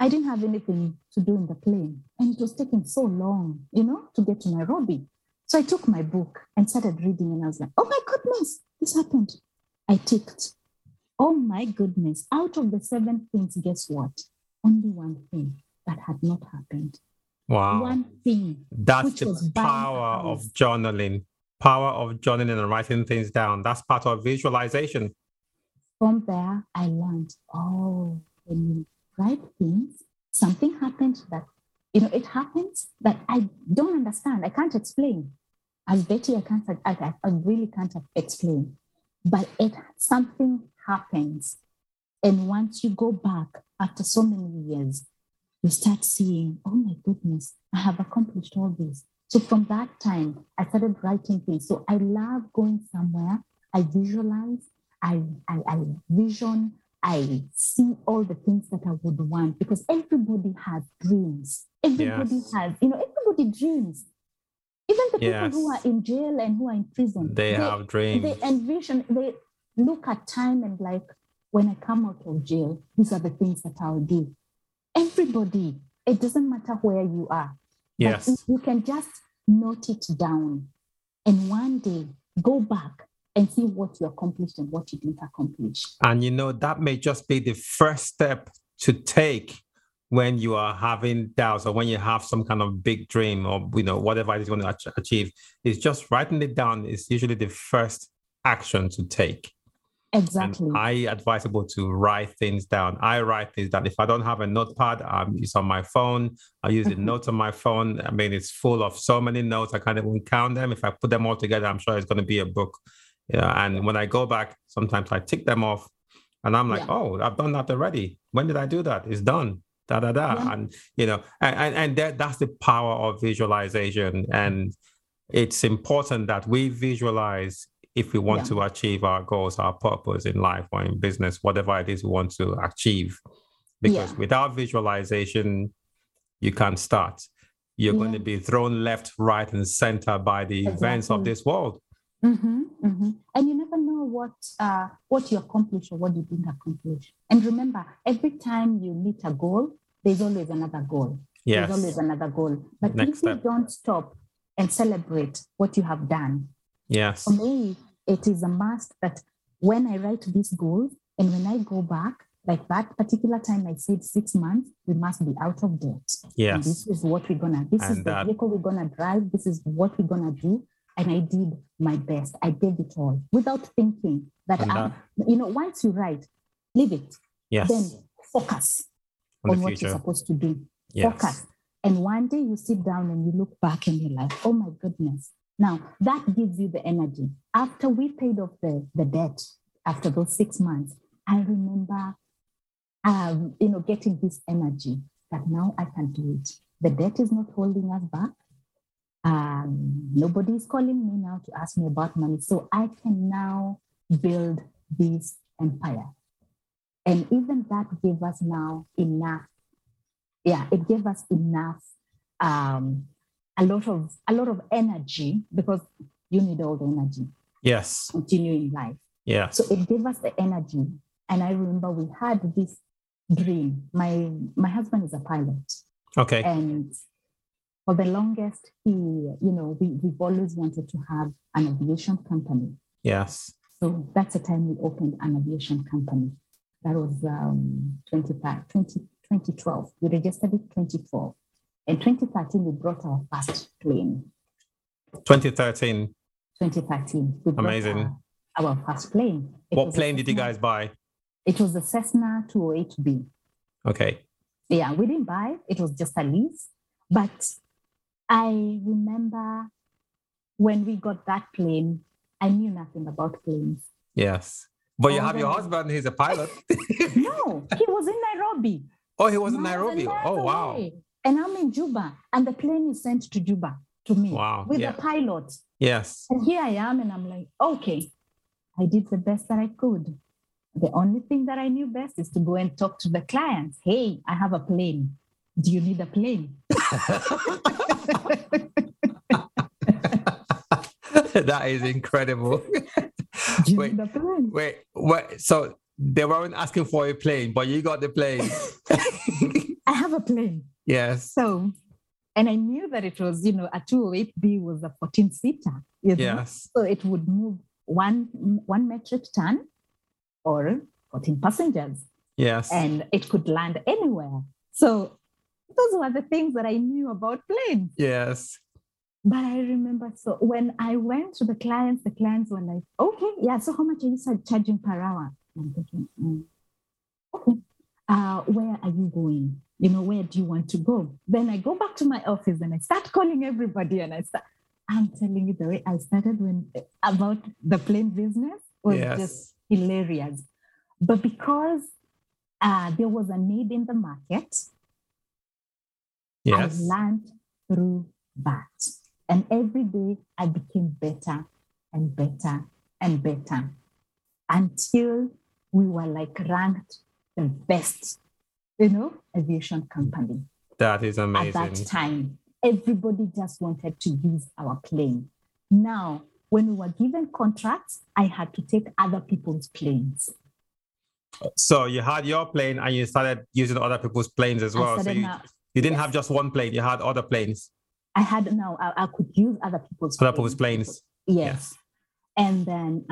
I didn't have anything to do in the plane. And it was taking so long, you know, to get to Nairobi. So I took my book and started reading, and I was like, oh my goodness, this happened. I ticked. Oh my goodness, out of the 7 things, guess what? Only one thing that had not happened. Wow. One thing. That's the power of journaling. Power of journaling and writing things down. That's part of visualization. From there, I learned, oh, when you write things, something happened that, you know, it happens that I don't understand. I can't explain. As Betty, I really can't explain. But something happens. And once you go back after so many years, you start seeing, oh my goodness, I have accomplished all this. So from that time, I started writing things. So I love going somewhere. I visualize, I vision, I see all the things that I would want, because everybody has dreams. Everybody has, you know, everybody dreams. Even the people who are in jail and who are in prison. They have dreams. They envision, they look at time and like, when I come out of jail, these are the things that I'll do. Everybody, it doesn't matter where you are. Yes. But you can just note it down and one day go back and see what you accomplished and what you didn't accomplish. And, you know, that may just be the first step to take when you are having doubts or when you have some kind of big dream or, you know, whatever it is you want to achieve. It's just writing it down is usually the first action to take. Exactly. And I advise people to write things down. I write things down. If I don't have a notepad, it's on my phone. I use the notes on my phone. I mean, it's full of so many notes. I can't even count them. If I put them all together, I'm sure it's going to be a book. Yeah, and when I go back, sometimes I tick them off and I'm like, oh, I've done that already. When did I do that? It's done. Yeah. And, you know, and that's the power of visualization. And it's important that we visualize if we want to achieve our goals, our purpose in life or in business, whatever it is we want to achieve. Because without visualization, you can't start. You're going to be thrown left, right, and center by the events of this world. Mm-hmm, mm-hmm. And you never know what you accomplish or what you didn't accomplish. And remember, every time you meet a goal, there's always another goal. Yes. There's always another goal. But if you don't stop and celebrate what you have done, yes, for me, it is a must that when I write these goals and when I go back, like that particular time I said 6 months, we must be out of debt. Yes. And this is what we're going to, this is the vehicle we're going to drive. This is what we're going to do. And I did my best. I gave it all without thinking that, once you write, leave it. Yes. Then focus on what you're supposed to do. Yes. Focus. And one day you sit down and you look back and you're like, oh my goodness. Now, that gives you the energy. After we paid off the debt, after those 6 months, I remember, getting this energy that now I can do it. The debt is not holding us back. Nobody is calling me now to ask me about money. So I can now build this empire. And even that gave us now enough. Yeah, it gave us enough, a lot of energy, because you need all the energy. Yes. Continuing life. Yeah. So it gave us the energy. And I remember we had this dream. My husband is a pilot. Okay. And for the longest, we've always wanted to have an aviation company. Yes. So that's the time we opened an aviation company. That was 2012. We registered it 2012. In 2013, we brought our first plane. 2013. Amazing. Our first plane. What plane did you guys buy? It was the Cessna 208B. Okay. Yeah, we didn't buy. It was just a lease. But I remember when we got that plane, I knew nothing about planes. Yes. But you have your husband, he's a pilot. No, he was in Nairobi. Oh, he was in Nairobi. Oh, wow. Away. And I'm in Juba, and the plane is sent to Juba. to me with the pilot. Yes. And here I am, and I'm like, okay, I did the best that I could. The only thing that I knew best is to go and talk to the clients. Hey, I have a plane. Do you need a plane? That is incredible. Wait, so they weren't asking for a plane, but you got the plane. I have a plane. Yes. So, and I knew that it was, you know, a 208B was a 14-seater. Yes. So it would move one metric ton or 14 passengers. Yes. And it could land anywhere. So those were the things that I knew about planes. Yes. But I remember, so when I went to the clients were like, okay, yeah, so how much are you charging per hour? I'm thinking, okay, where are you going? You know, where do you want to go? Then I go back to my office and I start calling everybody, and I'm telling you, the way I started when about the plane business was just hilarious. But because there was a need in the market, I learned through that. And every day I became better and better and better until we were like ranked the best, you know, aviation company. That is amazing. At that time, everybody just wanted to use our plane. Now, when we were given contracts, I had to take other people's planes. So you had your plane and you started using other people's planes as well. So you didn't have just one plane, you had other planes. I had I could use other people's planes. Yes. And then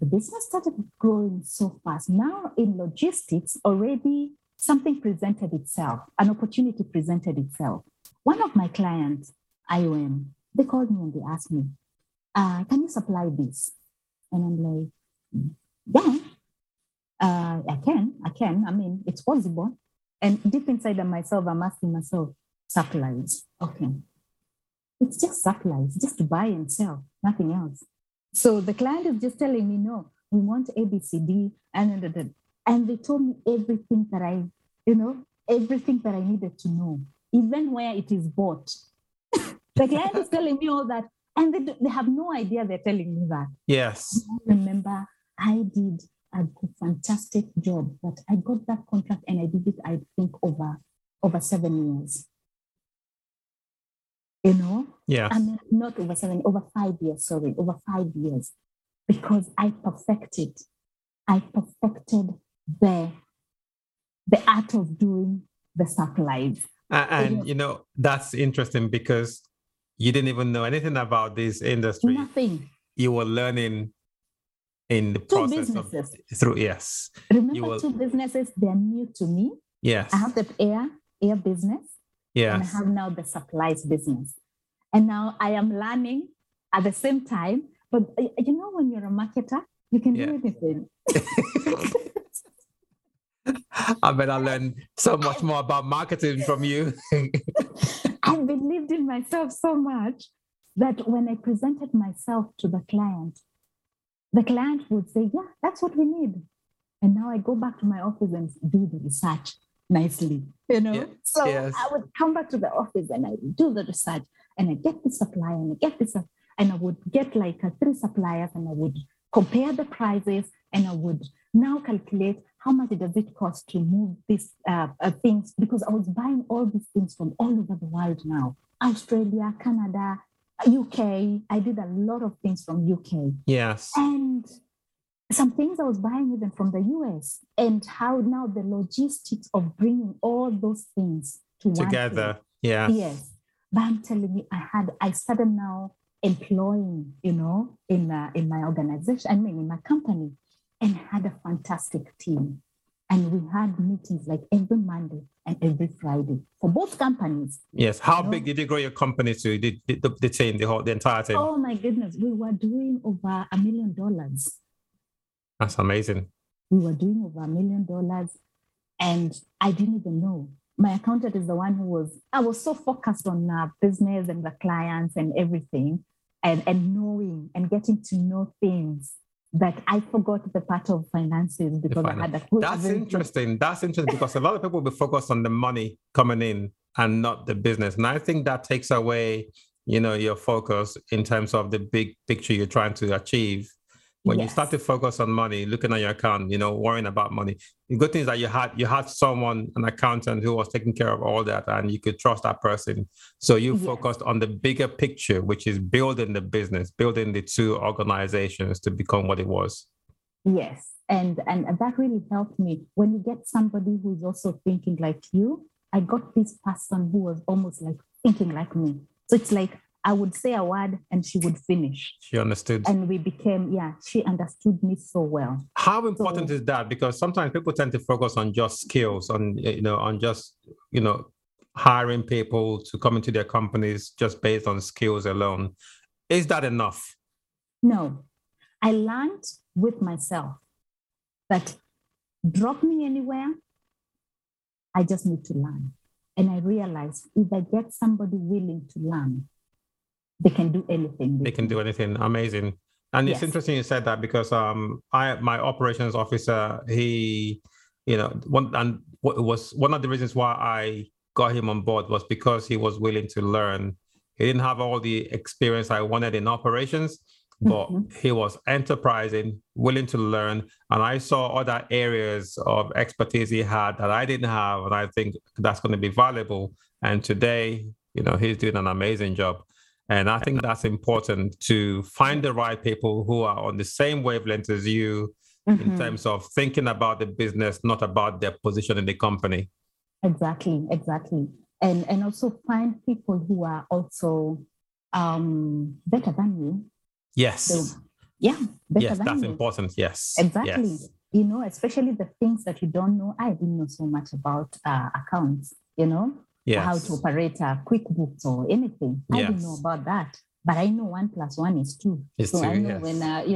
the business started growing so fast. Now in logistics, already something presented itself, an opportunity presented itself. One of my clients, IOM, they called me and they asked me, can you supply this? And I'm like, yeah, I can. I mean, it's possible. And deep inside of myself, I'm asking myself, supplies. Okay. It's just supplies, just to buy and sell, nothing else. So the client is just telling me, no, we want A, B, C, D, and they told me everything that I, you know, everything that I needed to know, even where it is bought. The client is telling me all that, and they have no idea they're telling me that. Yes. I remember I did a fantastic job, but I got that contract and I did it, I think, over 7 years. You know, I mean, not over 5 years. Over 5 years, because I perfected the art of doing the supplies. And you know, that's interesting because you didn't even know anything about this industry. Nothing. You were learning in the process through. Yes. Remember, two businesses. They are new to me. Yes. I have the air business. Yes. And I have now the supplies business. And now I am learning at the same time. But you know, when you're a marketer, you can do anything. I bet I learned so much more about marketing from you. I believed in myself so much that when I presented myself to the client would say, yeah, that's what we need. And now I go back to my office and do the research. Nicely, you know. I would come back to the office and I would do the research and I get the supplier and I get this, and I would get like 3 suppliers and I would compare the prices and I would now calculate how much does it cost to move these things, because I was buying all these things from all over the world now. Australia, Canada, UK. I did a lot of things from UK. Yes. And some things I was buying even from the US, and how now the logistics of bringing all those things together. Yes. But I'm telling you, I started now employing, you know, in my organization, I mean, in my company, and had a fantastic team. And we had meetings like every Monday and every Friday for both companies. Yes. How big did you grow your company to? The team, the entire team? Oh my goodness. We were doing over $1 million. That's amazing. We were doing over $1 million, and I didn't even know. My accountant is the one I was so focused on business and the clients and everything, and knowing and getting to know things that I forgot the part of finances because I had a That's interesting. That's interesting because a lot of people will focus on the money coming in and not the business. And I think that takes away you know, your focus in terms of the big picture you're trying to achieve. When you start to focus on money, looking at your account, you know, worrying about money. The good thing is that you had someone, an accountant who was taking care of all that, and you could trust that person. So you focused on the bigger picture, which is building the business, building the two organizations to become what it was. Yes. And that really helped me. When you get somebody who's also thinking like you, I got this person who was almost like thinking like me. So it's like, I would say a word and she would finish. She understood. And we became, she understood me so well. How important is that? Because sometimes people tend to focus on just skills, on hiring people to come into their companies just based on skills alone. Is that enough? No. I learned with myself that drop me anywhere, I just need to learn. And I realized if I get somebody willing to learn, they can do anything. They can do anything. Amazing. And it's interesting you said that, because my operations officer, one of the reasons why I got him on board was because he was willing to learn. He didn't have all the experience I wanted in operations, but he was enterprising, willing to learn. And I saw other areas of expertise he had that I didn't have. And I think that's going to be valuable. And today, you know, he's doing an amazing job. And I think that's important, to find the right people who are on the same wavelength as you in terms of thinking about the business, not about their position in the company. Exactly. And also find people who are also better than you. Yes. So, better than you. Yes, that's important. Yes. Exactly. Yes. You know, especially the things that you don't know. I didn't know so much about accounts, you know. Yes. How to operate QuickBooks or anything. I didn't know about that. But I know 1 + 1 is 2. I know when, I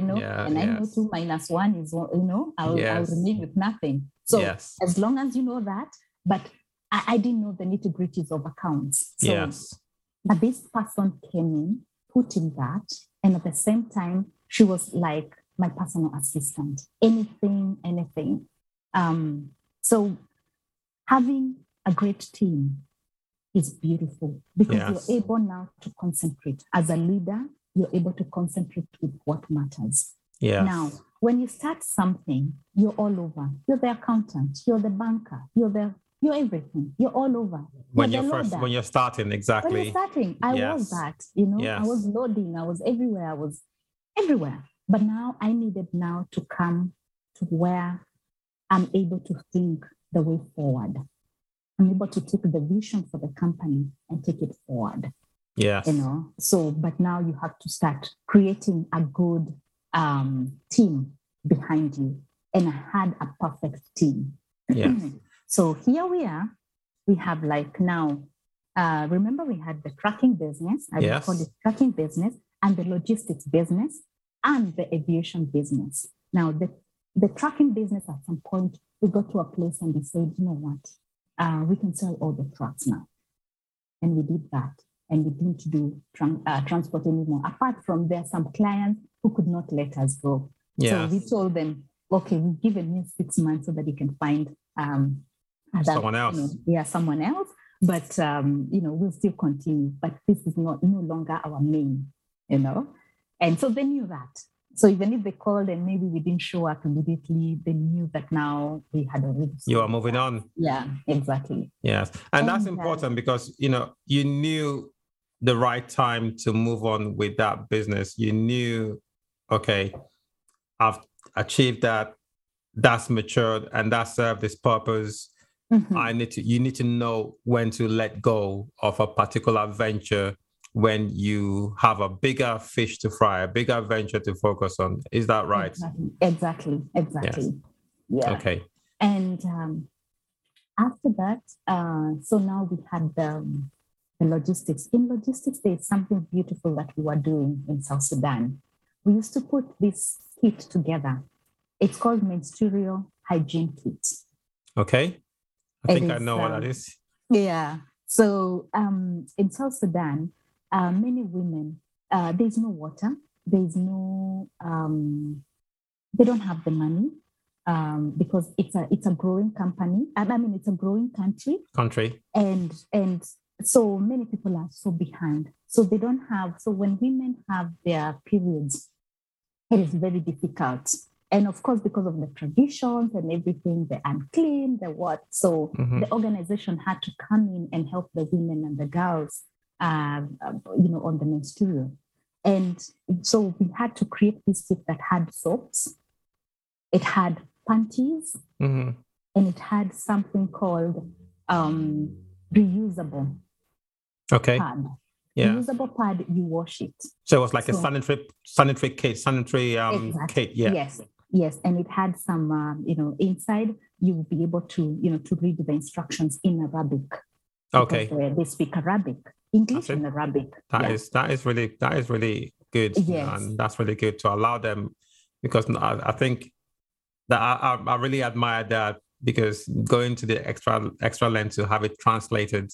know 2 - 1 is, you know, I'll remain with nothing. So as long as you know that, but I didn't know the nitty-gritties of accounts. So, but this person came in, put in that, and at the same time, she was like my personal assistant. Anything. So having a great team, it's beautiful, because you're able now to concentrate. As a leader, you're able to concentrate with what matters. Yes. Now, when you start something, you're all over. You're the accountant, you're the banker, you're everything. You're all over. When you're starting, I was that, you know, I was loading, I was everywhere. But now I needed now to come to where I'm able to think the way forward. I'm able to take the vision for the company and take it forward. Yes. You know, so, but now you have to start creating a good team behind you. And I had a perfect team. Yeah. So here we are. We have like now, remember we had the trucking business. I would call it trucking business, and the logistics business, and the aviation business. Now, the trucking business, at some point, we got to a place and we said, you know what? We can sell all the trucks now. And we did that. And we didn't do transport anymore. Apart from there, some clients who could not let us go. Yeah. So we told them, okay, we'll give them 6 months so that you can find someone else. You know, someone else. But, you know, we'll still continue. But this is no longer our main, you know. And so they knew that. So even if they called and maybe we didn't show up immediately, they knew that now we had already. You are moving on. Yeah, exactly. Yes. And that's important, because, you know, you knew the right time to move on with that business. You knew, okay, I've achieved that. That's matured and that served its purpose. Mm-hmm. You need to know when to let go of a particular venture, when you have a bigger fish to fry, a bigger venture to focus on. Is that right? Exactly. Yes. Yeah. Okay. And after that, so now we had the logistics. In logistics, there's something beautiful that we were doing in South Sudan. We used to put this kit together. It's called menstrual hygiene kit. Okay. I think I know what that is. Yeah. So in South Sudan, many women, there's no water, there's no, they don't have the money because it's a growing company. I mean, it's a growing country. And So many people are so behind. So they don't have, so when women have their periods, it is very difficult. And of course, because of the traditions and everything, the unclean, the what. So the organization had to come in and help the women and the girls, on the menstrual. And so we had to create this kit that had soaps. It had panties, and it had something called reusable pad. Yeah. Reusable pad, you wash it. So it was like a sanitary kit. Yeah. Yes, and it had some, inside you will be able to, to read the instructions in Arabic. Okay. They speak Arabic, English and Arabic. That is really good. Yes. And that's really good to allow them, because I think that I really admire that, because going to the extra length to have it translated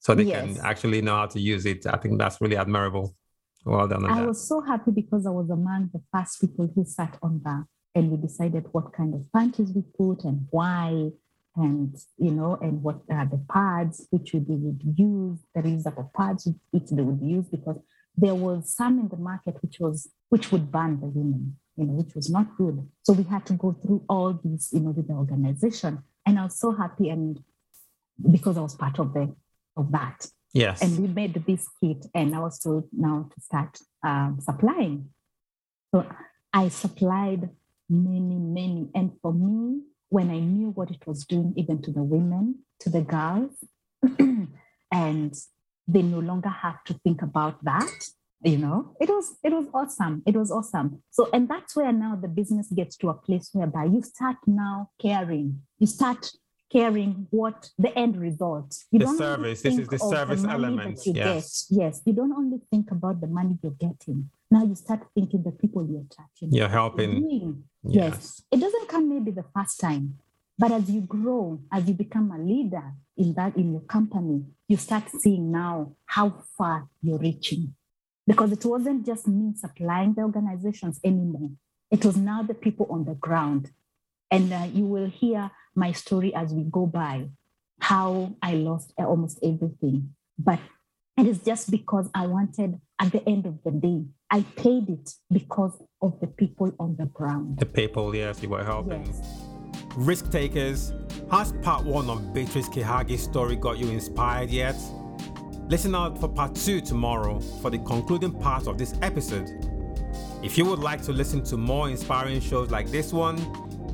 so they can actually know how to use it. I think that's really admirable. Well done. I was so happy because I was among the first people who sat on that, and we decided what kind of panties we put and why, and, and what are the pads which they would use, the reusable pads which they would use, because there was some in the market which would burn the women, which was not good. So we had to go through all these, with the organization. And I was so happy, and because I was part of that. Yes. And we made this kit, and I was told now to start supplying. So I supplied many. And for me, when I knew what it was doing, even to the women, to the girls, and they no longer have to think about that, it was awesome. It was awesome. So, and that's where now the business gets to a place whereby you start now caring. You start caring what the end result. This is the service element. Yes. Yes. You don't only think about the money you're getting. Now you start thinking the people you're touching. You're helping. Yes. It doesn't come maybe the first time, but as you grow, as you become a leader in your company, you start seeing now how far you're reaching. Because it wasn't just me supplying the organizations anymore. It was now the people on the ground. And you will hear my story as we go by, how I lost almost everything. But it is just because I wanted, at the end of the day, I paid it because of the people on the ground. The people, yes, you were helping. Yes. Risk Takers, has part one on Beatrice Kihagi's story got you inspired yet? Listen out for part two tomorrow for the concluding part of this episode. If you would like to listen to more inspiring shows like this one,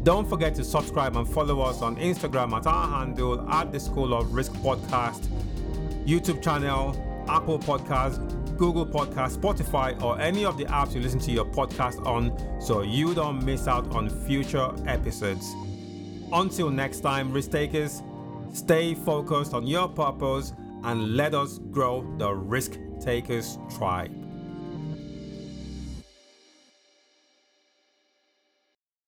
don't forget to subscribe and follow us on Instagram at our handle at The School of Risk Podcast, YouTube channel, Apple Podcasts, Google Podcasts, Spotify, or any of the apps you listen to your podcast on, so you don't miss out on future episodes. Until next time, Risk Takers, stay focused on your purpose and let us grow the Risk Takers tribe.